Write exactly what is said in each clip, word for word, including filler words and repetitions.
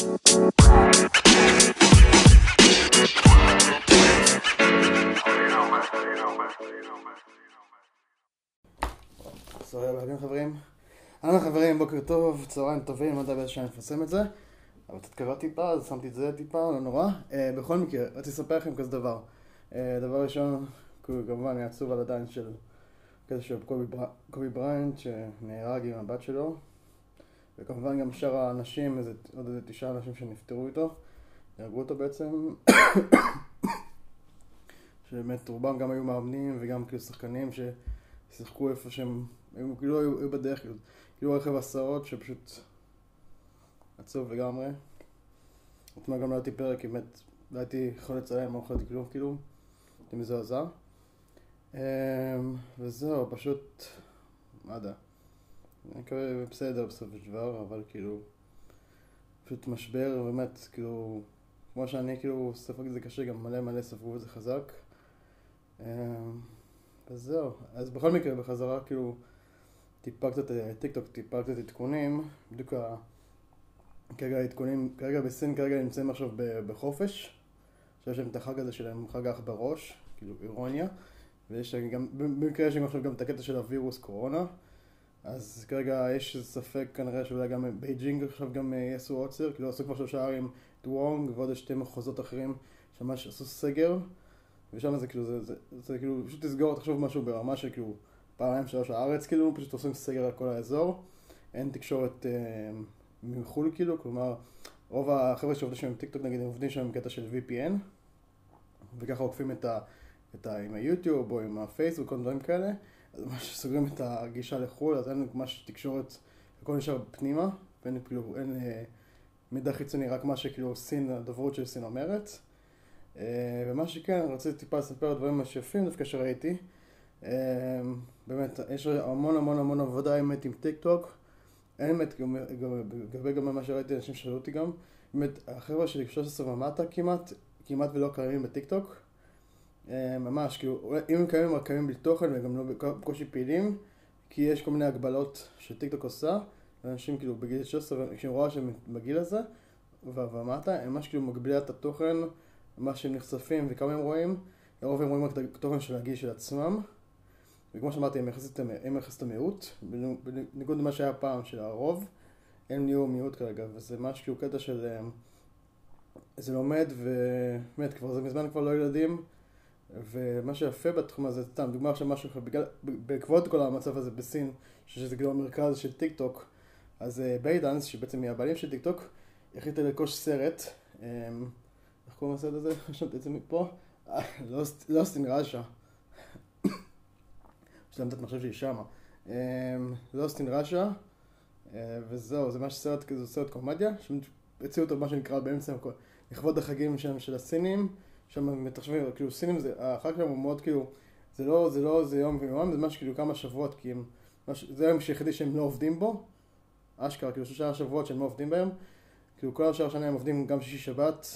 סורי, חברים. אהלן חברים, בוקר טוב, צהריים טובים, לא יודע באיזה שעה אני מפרסם את זה, אבל תתקרב טיפה, אז שמתי את זה טיפה, לא נורא. בכל מקרה, רציתי לספר לכם כזה דבר. דבר ראשון, כמובן, אני עצוב על עדיין של כזה של קובי בריינט, שנהרג עם הבת שלו. וכמובן גם שאר האנשים, עוד איזה תשעה אנשים שנפטרו איתו, נהרגו אותו בעצם, שבאמת רובם גם היו מאמנים וגם כאילו שחקנים ששיחקו איפה שהם, הם כאילו היו, היו בדרך, כאילו, כאילו רכב הסעות שפשוט עצוב לגמרי. אתמול גם לא הייתי פרק, באמת לא הייתי יכול לצלם, לא יכולתי כלום, כאילו, הייתי מזועזע. וזהו, פשוט, מה יודע. אני מקווה בסדר בסוף השבר, אבל כאילו פשוט משבר, באמת, כאילו כמו שאני כאילו ספק את זה קשה, גם מלא מלא ספגו את זה חזק, אז זהו. אז בכל מקרה, בחזרה, כאילו טיפה קצת טיקטוק, טיפה קצת עדכונים. בדיוק כרגע העדכונים, כרגע בסין כרגע נמצאים עכשיו בחופש, עכשיו יש להם את החג הזה שלהם, חג האח בראש, כאילו אירוניה, ויש גם, במקרה יש עכשיו גם את הקטע של הווירוס קורונה, אז כרגע יש ספק כנראה שאולי גם בייג'ינג עכשיו גם יעשו עוצר, כאילו עשו כבר שלושה ערים, דוונג ועוד שתי מחוזות אחרים שממש עשו סגר, ושם זה כאילו, זה, זה, זה כאילו פשוט תסגור, תחשוב משהו ברמה שכאילו פעמיים שלוש הארץ, כאילו פשוט עושים סגר על כל האזור, אין תקשורת אה, מחול, כאילו, כלומר רוב החבר'ה שעובדים שם עם טיקטוק נגיד הם עובדים שם עם קטע של וי פי אן, וככה עוקפים את ה, את ה, עם היוטיוב או עם הפייסבוק, כל דברים כאלה, אז ממש סוגרים את הגישה לחול, אז אין ממש תקשורת, הכל נשאר פנימה, ואין כאילו, אין אה, מידע חיצוני, רק מה שכאילו סין, הדוברות של סין אומרת. אה, ומה שכן, רציתי טיפה לספר דברים יפים דווקא שראיתי. אה, באמת, יש המון המון המון עבודה באמת עם טיק טוק. אין באמת, בגבי גם מה שראיתי, אנשים שאלו אותי גם, באמת, החבר'ה שלי שלוש עשרה ומטה כמעט, כמעט ולא קיימים בטיק טוק. ממש, כאילו, אם הם קיימים, הם קיימים בלי תוכן וגם לא בקושי פעילים, כי יש כל מיני הגבלות שטיקטוק עושה, ואנשים כאילו בגיל שש עשרה, כשהם רואה שהם בגיל הזה, ומטה, הם ממש כאילו מגבילה את התוכן, מה שהם נחשפים וכמה הם רואים, לרוב הם רואים רק את התוכן של הגיל של עצמם, וכמו שאמרתי, הם יחסית המיעוט, בניגוד למה שהיה פעם של הרוב, הם נהיו מיעוט כרגע, וזה ממש כאילו קטע של, זה לומד, ובאמת, כבר זה מזמן כבר לא ילדים, ומה שיפה בתחום הזה, סתם, דוגמה עכשיו משהו, בגלל, בעקבות כל המצב הזה בסין, שזה כאילו המרכז של טיק טוק, אז ByteDance, שבעצם היא הבעלים של טיק טוק, החליטה לרכוש סרט, איך קוראים הסרט הזה? חשבתי את זה מפה, Lost in Russia, שלמת את מחשב שהיא שמה, Lost in Russia, וזהו, זה ממש סרט כזה, סרט קומדיה, שהציעו אותו מה שנקרא באמצע, לכבוד החגים של הסינים, שם מתחשבים, כאילו סינים, החג שלהם הוא מאוד כאילו, זה לא, זה לא, זה יום ויומיים, זה ממש כאילו כמה שבועות, כי הם, זה היום שיחידי שהם לא עובדים בו, אשכרה, כאילו שלושה שבועות שהם לא עובדים בהם, כאילו כל השאר שנה הם עובדים גם שישי שבת,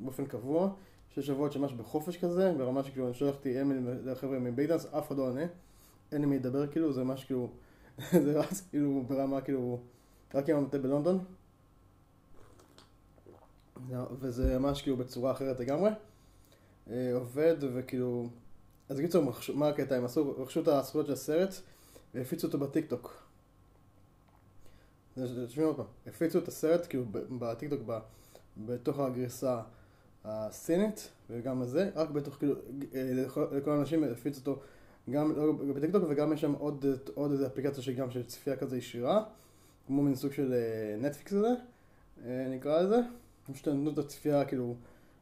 באופן קבוע, שש שבועות שמש בחופש כזה, ברמה שכאילו אני שולחתי אמיל לחבר'ה מבייטנס, אף אחד לא עונה, אין לי מי ידבר כאילו, זה ממש כאילו, זה רץ כאילו ברמה כאילו, רק עם המטה בלונדון, וזה ממש כאילו בצורה אחרת לגמרי. עובד וכאילו, אז גיצור, מה הקטע? הם עשו, רכשו את הזכויות של הסרט והפיצו אותו בטיקטוק. תשמעו אותם, הפיצו את הסרט כאילו בטיקטוק, בתוך הגרסה הסינית וגם זה, רק בתוך כאילו, לכל האנשים הפיצו אותו גם בטיקטוק, וגם יש שם עוד איזה אפליקציה שגם של צפייה כזה ישירה, כמו מן סוג של נטפליקס הזה, נקרא לזה, פשוט נתנו את הצפייה כאילו,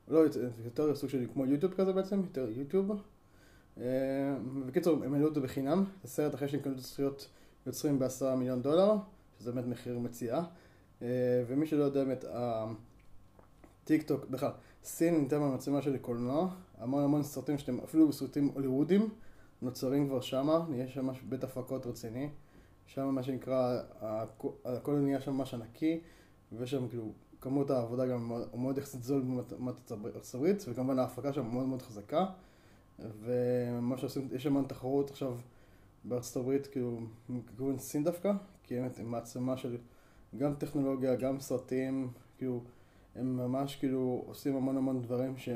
לא, יותר סוג שלי, כמו יוטיוב כזה בעצם, יותר יוטיוב. בקיצור, הם העלו אותו בחינם, הסרט אחרי שהם קנו את הזכויות יוצרים בעשרה מיליון דולר, שזה באמת מחיר מציאה. ומי שלא יודע באמת, הטיקטוק, בכלל, סין נמצא במצלמה של קולנוע, המון המון סרטים שאתם, אפילו סרטים הוליוודיים, נוצרים כבר שמה, נהיה שם בית הפקות רציני, שם מה שנקרא, הכל נהיה שם ממש ענקי, ושם כאילו, כמות העבודה גם מאוד יחסית זול במטת הסברית, וכמובן ההפקה שם מאוד מאוד חזקה, ומה שעושים, יש המון תחרות עכשיו בארצות הברית, כאילו, מכיוון סין דווקא, כי באמת, עם העצמה של גם טכנולוגיה, גם סרטים, כאילו, הם ממש כאילו עושים המון המון דברים ש...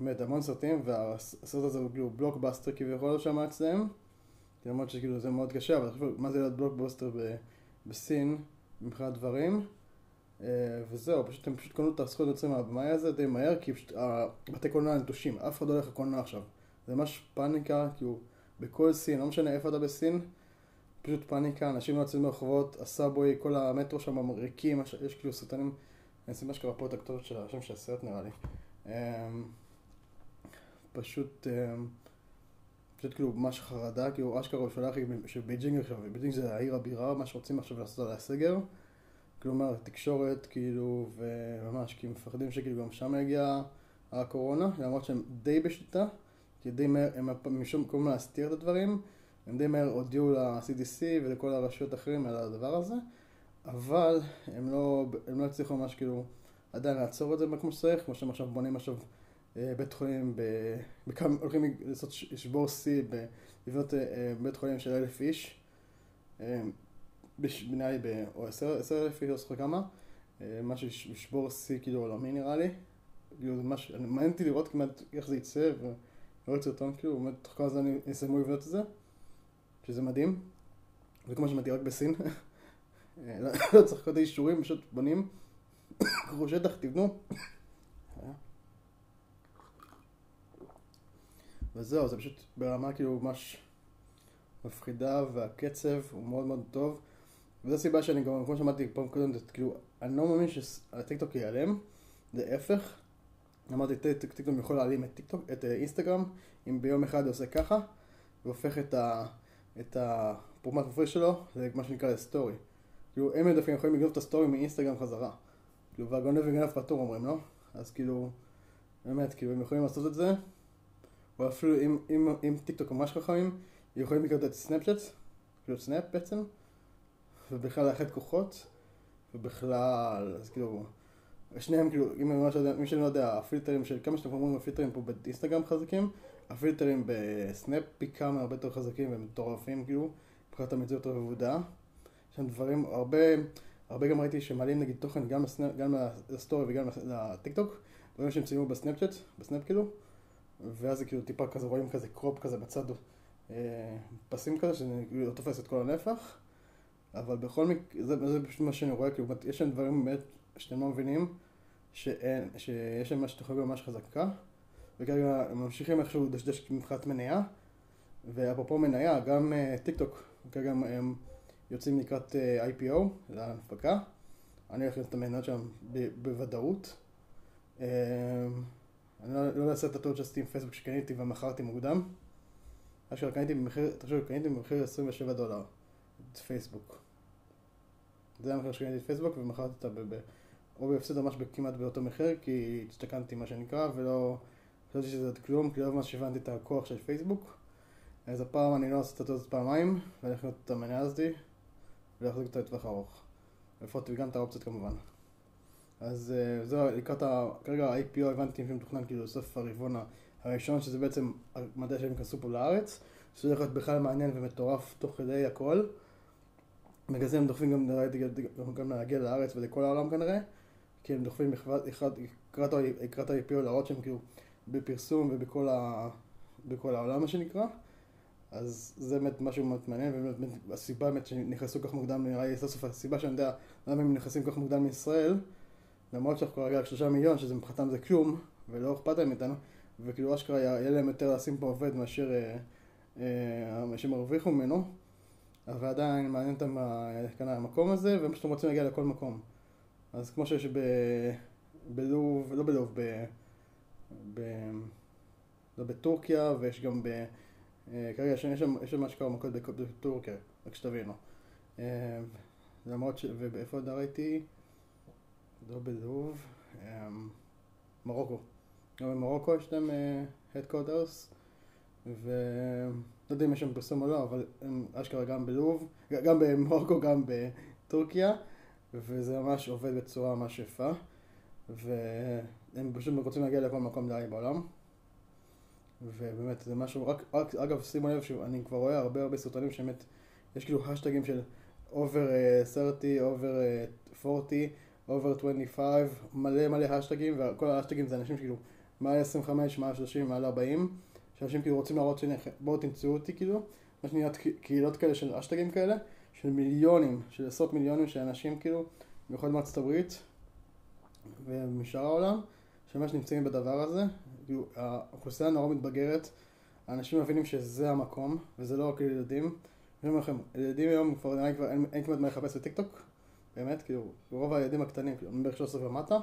באמת המון סרטים, והסרט הזה הוא כאילו בלוקבאסטר כביכול שם אצלם. למרות שכאילו זה מאוד קשה, אבל חושב מה זה להיות בלוקבאסטר בסין מבחינת דברים. וזהו, פשוט הם פשוט קונו את הזכות יוצרים מהבמאי הזה די מהר, כי פשוט בתי קולנוע נטושים, אף אחד לא הולך לקולנוע עכשיו. זה ממש פאניקה, כאילו בכל סין, לא משנה איפה אתה בסין, פשוט פאניקה, אנשים לא יוצאים ברחובות, הסאבווי, כל המטרו שם ריקים, יש כאילו סרטנים, אני אשים מה שקרה פה את הכתובת של השם של הסרט נראה לי. פשוט, פשוט כאילו ממש חרדה, כאילו אשכרה הוא שולח של בייג'ינג עכשיו, בייג'ינג זה העיר הבירה, מה שרוצים עכשיו לעשות עליה סגר, כלומר תקשורת כאילו, וממש כי מפחדים שכאילו גם שם הגיעה הקורונה, למרות שהם די בשליטה, כי די מהר, הם משום מקום להסתיר את הדברים, הם די מהר הודיעו ל-סי די סי ולכל הרשויות האחרים על הדבר הזה, אבל הם לא, הם לא הצליחו ממש כאילו עדיין לעצור את זה כמו שצריך, כמו שהם עכשיו בונים עכשיו בית חולים, בכמה הולכים לעשות שבור סי, לבנות בית חולים של אלף איש, בנהי ב... או עשר אלף איש, לא זוכר כמה, משהו שבור סי כאילו עולמי נראה לי, אני מעניינתי לראות כמעט איך זה יצא, ולראות סרטון כאילו, באמת תוך כמה זמן יסיימו לבנות את זה, שזה מדהים, וכמו שמעתי רק בסין, לא צריך כל אישורים, פשוט בונים, קחו שטח, תבנו. וזהו, זה פשוט ברמה כאילו ממש מפחידה, והקצב הוא מאוד מאוד טוב, וזו הסיבה שאני גם, כמו שמעתי פעם קודם, זה כאילו, אני לא מאמין שהטיקטוק ייעלם, זה הפך, אמרתי, טיקטוק יכול להעלים את טיקטוק, את אינסטגרם, אם ביום אחד הוא עושה ככה, והופך את הפורמט מפריש שלו, זה מה שנקרא לסטורי, כאילו, הם דווקא יכולים לגנוב את הסטורי מאינסטגרם חזרה, כאילו, והגונב וגנב פטור אומרים, לא? אז כאילו, באמת, כאילו, הם יכולים לעשות את זה, או אפילו אם, אם, אם טיקטוק ממש חכמים, יכולים לקראת את סנאפצ'אט, כאילו סנאפ בעצם, ובכלל לאחד כוחות, ובכלל, אז כאילו, שניהם כאילו, אם אני ממש יודע, מי שאני לא יודע, הפילטרים של כמה שאתם אומרים, הפילטרים פה באינסטגרם חזקים, הפילטרים בסנאפ פי כמה הרבה יותר חזקים והם מטורפים כאילו, מבחינת המציאות הרבודה, יש שם דברים, הרבה, הרבה גם ראיתי שמעלים נגיד תוכן גם, לסנאפ, גם לסטורי וגם לטיקטוק, דברים שהם ציימו בסנאפצ'אט, בסנאפ כאילו, ואז זה כאילו טיפה כזה, רואים כזה קרופ כזה בצד, פסים כזה, שלא תופס את כל הנפח, אבל בכל מקרה, זה פשוט מה שאני רואה, כאילו, יש שם דברים באמת שאתם לא מבינים, שיש שם טכנולוגיה ממש חזקה, וכרגע הם ממשיכים איכשהו לדשדש מבחינת מניעה, ואפרופו מניעה, גם טיקטוק, כרגע הם יוצאים לקראת איי פי או, להנפקה, אני הולך לראות את המניות שם בוודאות, אני לא אעשה את הטעות שעשיתי עם פייסבוק שקניתי ומכרתי מוקדם. אשר קניתי במחיר, תחשוב, קניתי במחיר עשרים ושבעה דולר את פייסבוק. זה המחיר שקניתי את פייסבוק ומכרתי אותה או בהפסד ממש כמעט באותו מחיר, כי השתכנתי מה שנקרא ולא חשבתי שזה כלום, כי לא ממש הבנתי את הכוח של פייסבוק. אז הפעם אני לא אעשה את הטעות פעמיים, ואני אכנות את המניה הזאתי ולהחזיק אותה לטווח ארוך. לפחות וגם את האופציות כמובן. אז זהו, לקראת כרגע ה-איי פי או הבנתי שמתוכנן כאילו לסוף הרבעון הראשון, שזה בעצם מתי שהם כנסו פה לארץ, שזה הולך להיות בכלל מעניין ומטורף תוך כדי הכל, בגלל זה הם דוחפים גם, גם להגיע לארץ ולכל העולם כנראה, כי הם דוחפים לקראת ה-איי פי או להראות שהם כאילו בפרסום ובכל ה, בכל העולם מה שנקרא, אז זה באמת משהו מאוד מעניין, והסיבה באמת שנכנסו כך מוקדם, נראה לי סוף הסיבה שאני יודע למה הם נכנסים כך מוקדם מישראל, למרות שאנחנו כבר רגע שלושה מיליון, שזה מבחינתם זה כלום, ולא אכפת להם איתנו, וכאילו אשכרה יהיה להם יותר לשים פה עובד מאשר אה, אה, שהם הרוויחו ממנו, אבל עדיין מעניין אותם כאן המקום הזה, והם פשוט רוצים להגיע לכל מקום. אז כמו שיש ב... בלוב, לא בלוב, ב... ב... לא בטורקיה, ויש גם ב... אה, כרגע יש שם, יש שם מה שקרה מכות בטורקיה, רק שתבינו. אה, למרות ש... ואיפה עוד ראיתי? לא בלוב, מרוקו, גם במרוקו יש להם headquarters, ולא יודע אם יש שם פרסום או לא, אבל הם אשכרה גם בלוב, גם במרוקו, גם בטורקיה, וזה ממש עובד בצורה ממש יפה, והם פשוט רוצים להגיע לכל מקום די בעולם, ובאמת זה משהו, רק, רק אגב שימו לב שאני כבר רואה הרבה הרבה סרטונים שבאמת, יש כאילו השטגים של over thirty, over forty, over עשרים וחמש, מלא מלא השטגים, וכל ההשטגים זה אנשים שכאילו מעל עשרים וחמש, מעל שלושים, מעל ארבעים, שאנשים כאילו רוצים להראות שבואו תמצאו אותי כאילו, מה שנראית קהילות כאלה של השטגים כאלה, של מיליונים, של עשרות מיליונים של אנשים כאילו, במיוחד מארצות הברית ומשאר העולם, שממש נמצאים בדבר הזה, כאילו האוכלוסייה נורא מתבגרת, האנשים מבינים שזה המקום, וזה לא רק לילדים, ואומרים לכם, לילדים היום כבר אין, כבר, אין, אין כמעט מה לחפש בטיקטוק, באמת, כאילו, רוב הילדים הקטנים, כאילו, מברך שלוש עשרה ומטה,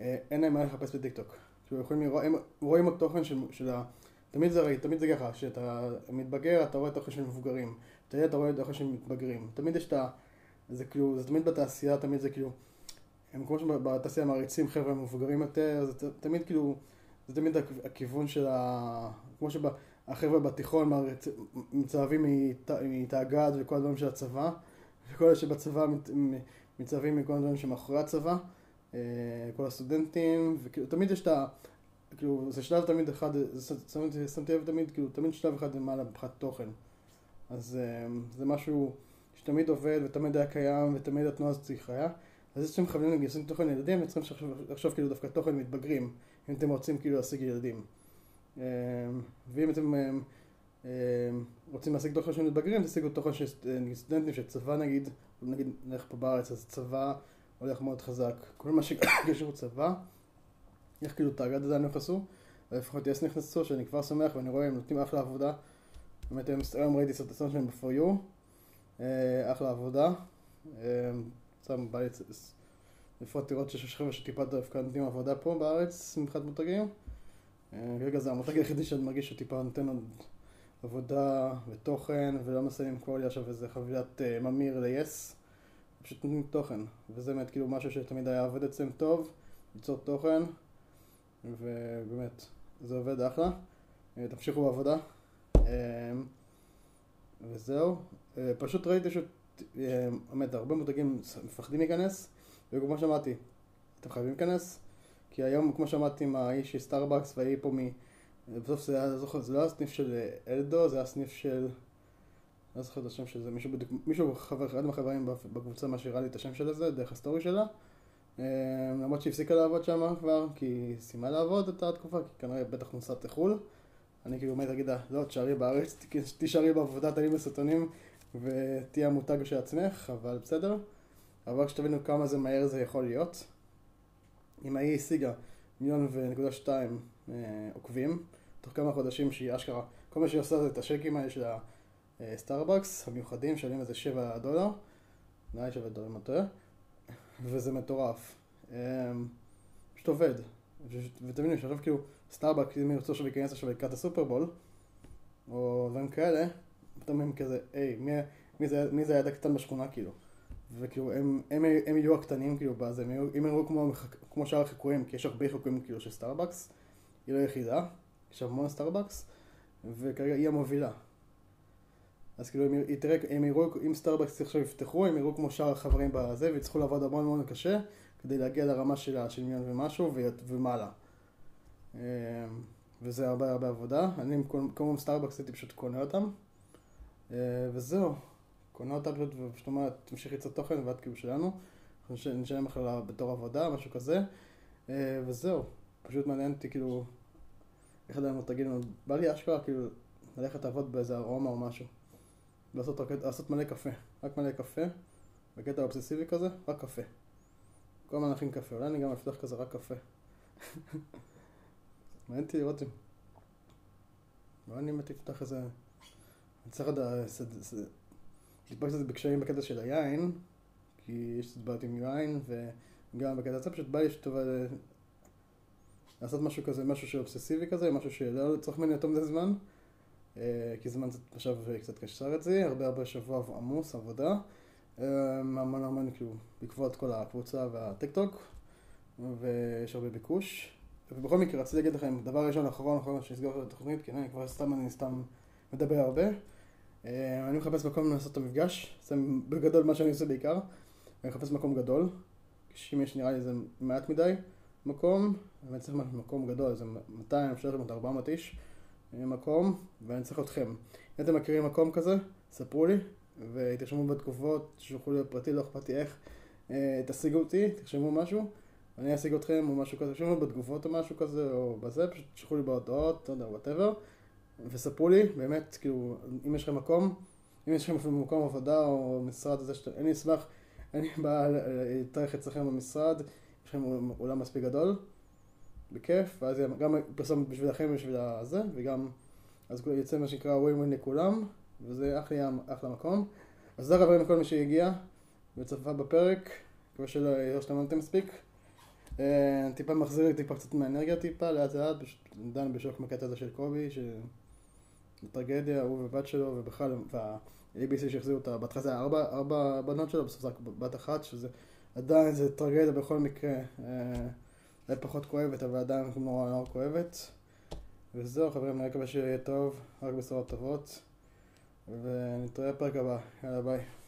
אין להם מה לחפש בטיקטוק, כאילו, יכולים לראות, הם רואים את תוכן של, של ה... תמיד זה ראי, תמיד זה ככה, כשאתה מתבגר, אתה רואה תוכן של מבוגרים, אתה יודע, אתה רואה תוכן של מתבגרים, תמיד יש את ה... זה כאילו, זה תמיד בתעשייה, תמיד זה כאילו, הם כמו שבתעשייה מעריצים חבר'ה מבוגרים יותר, זה תמיד כאילו, זה תמיד הכיוון של ה... כמו שהחבר'ה בתיכון מצטעבים מתאגד וכל הדברים של הצבא, וכל אלה שבצבא מצטעבים מכל הדברים שמאחורי הצבא, כל הסטודנטים, וכאילו תמיד יש את ה... כאילו זה שלב תמיד אחד, שמתי לב תמיד, כאילו תמיד שלב אחד למעלה בפחד תוכן. אז זה משהו שתמיד עובד ותמיד היה קיים ותמיד התנועה הזאת חיה. אז יש שם חברים לגייסים תוכן לילדים, אתם צריכים לחשוב כאילו דווקא תוכן מתבגרים, אם אתם רוצים כאילו להשיג ילדים. ואם אתם רוצים להשיג תוכן של מתבגרים, תשיגו תוכן של סטודנטים, שצבא נגיד, נגיד נלך פה בארץ, אז צבא הולך מאוד חזק. כל מה שקשור צבא, איך כאילו תאגד עדיין לא נכנסו, אבל לפחות יס נכנסו, שאני כבר שמח ואני רואה, הם נותנים אחלה עבודה. באמת היום ראיתי סרטון שלהם בפוריו, אחלה עבודה. סתם בא לי לפחות תראות שיש חבר'ה שטיפה דווקא נותנים עבודה פה בארץ, מבחינת מותגים. כרגע זה המותג היחידי שאני מרגיש שטיפה נותן עוד עבודה ותוכן, ולא מנסה למכור לי עכשיו איזה חבילת ממיר ליס, פשוט נותנים תוכן. וזה באמת כאילו משהו שתמיד היה עובד אצלם טוב, ליצור תוכן, ובאמת זה עובד אחלה. תמשיכו בעבודה. וזהו, פשוט ראיתי ש... באמת, הרבה מותגים מפחדים להיכנס, וכמו שמעתי, אתם חייבים להיכנס, כי היום, כמו שמעתי עם האיש סטארבקס, והיא פה מ... בסוף זה היה, זה לא היה סניף של אלדו, זה היה סניף של... לא זוכר את השם של זה, מישהו, מישהו חבר, אחד מהחברים בקבוצה משאירה לי את השם של זה, דרך הסטורי שלה, למרות שהפסיקה לעבוד שם כבר, כי סיימה לעבוד את התקופה, כי כנראה בטח נוסעת לחול, אני כאילו באמת אגיד, לא, תשארי בארץ, תשארי בעבודה, תעלי בסרטונים, ותהיה מותג של עצמך, אבל בסדר. אבל כשתבינו כמה זה מהר זה יכול להיות. אם היא השיגה מיליון ונקודה שתיים עוקבים, תוך כמה חודשים שהיא אשכרה, כל מה שהיא עושה זה את השקים האלה של הסטארבקס, המיוחדים, שעולים איזה שבע דולר, נראה לי שבע דולר אם אתה יודע, וזה מטורף. פשוט עובד. ותבינו, שעכשיו כאילו סטארבקס, אם ירצו שווה להיכנס עכשיו לקראת הסופרבול, או דברים כאלה, פתאום הם כזה, היי, מי, מי, מי זה היד הקטן בשכונה, כאילו? וכאילו, הם, הם, הם יהיו הקטנים, כאילו, בזה, הם יהיו, אם יראו כמו, כמו שאר החיקויים, כי יש הרבה חיקויים, כאילו, של סטארבקס, היא לא יחידה, יש המון סטארבקס, וכרגע היא המובילה. אז כאילו, הם, היא תראה, הם יראו, אם סטארבקס עכשיו יפתחו, הם יראו כמו שאר החברים בזה, ויצטרכו לעבוד המון מאוד קשה, כדי להגיע לרמה שלה, של מיליון ומשהו, ומעלה. וזה הרבה הרבה עבודה. אני, כמו סטארבקס, הייתי פשוט קונה אותם. וזהו, קונה אותה פשוט ופשוט אומרת, תמשיך ליצור תוכן ועד כאילו שלנו, נשאלם אחלה בתור עבודה, משהו כזה, וזהו, פשוט מעניין אותי כאילו, איך עדיין מותגים, בא לי אשכרה כאילו ללכת לעבוד באיזה ארומה או משהו, לעשות מלא קפה, רק מלא קפה, בקטע אובססיבי כזה, רק קפה, כל מה נכין קפה, אולי אני גם אפתח כזה רק קפה, מעניין אותי לראות אם, אולי אני באמת אפתח איזה, אני צריך להתפרק את זה בקשרים בקטע של היין, כי יש את בעיות עם יין, וגם בקטע הזה פשוט בא לי שטובה לעשות משהו כזה, משהו שאובססיבי כזה, משהו שלא צריך ממני יותר מזה זמן, כי זמן עכשיו קצת קשר את זה, הרבה הרבה שבוע עמוס, עבודה, המון המון כאילו בעקבות כל הקבוצה והטיקטוק, ויש הרבה ביקוש. ובכל מקרה, רציתי להגיד לכם, דבר ראשון, אחרון, אחרון, שנסגור את התוכנית, כי אני כבר סתם, אני סתם... מדבר הרבה. אני מחפש מקום לעשות את המפגש, זה בגדול מה שאני עושה בעיקר. אני מחפש מקום גדול, כי אם יש נראה לי זה מעט מדי מקום, ואני צריך מקום גדול, זה מאתיים, שלוש מאות, ארבע מאות איש מקום, ואני צריך אתכם. אם אתם מכירים מקום כזה, ספרו לי, ותרשמו בתגובות, ששלחו לי פרטי, לא אכפת לי איך, תשיגו אותי, תרשמו משהו, אני אשיג אתכם או משהו כזה, תרשמו בתגובות או משהו כזה או בזה, פשוט תשלחו לי בהודעות, whatever, וספרו לי, באמת, כאילו, אם יש לכם מקום, אם יש לכם אפילו מקום עבודה או משרד הזה, שאתם, אני אשמח, אני בא להתארח אצלכם במשרד, יש לכם אולם מספיק גדול, בכיף, ואז גם פרסומת בשבילכם ובשביל הזה, וגם, אז יוצא מה שנקרא win-win לכולם, וזה אחלה, אחלה מקום. אז תודה רבה לכל מי שהגיע וצפה בפרק, כבר שלא השתמנתם מספיק. טיפה מחזיר לי טיפה קצת מהאנרגיה טיפה, לאט לאט, דן בשוק מהקטע הזה של קובי, שהטרגדיה, הוא ובת שלו, ובכלל, וה-A B C שהחזירו אותה, בהתחלה זה ארבע, ארבע בנות שלו, בסוף זה בת אחת, שזה עדיין, זה טרגדיה בכל מקרה, זה פחות כואבת, אבל עדיין נורא נורא כואבת. וזהו, חברים, אני מקווה שיהיה טוב, רק בשורות טובות, ונתראה בפרק הבא, יאללה ביי.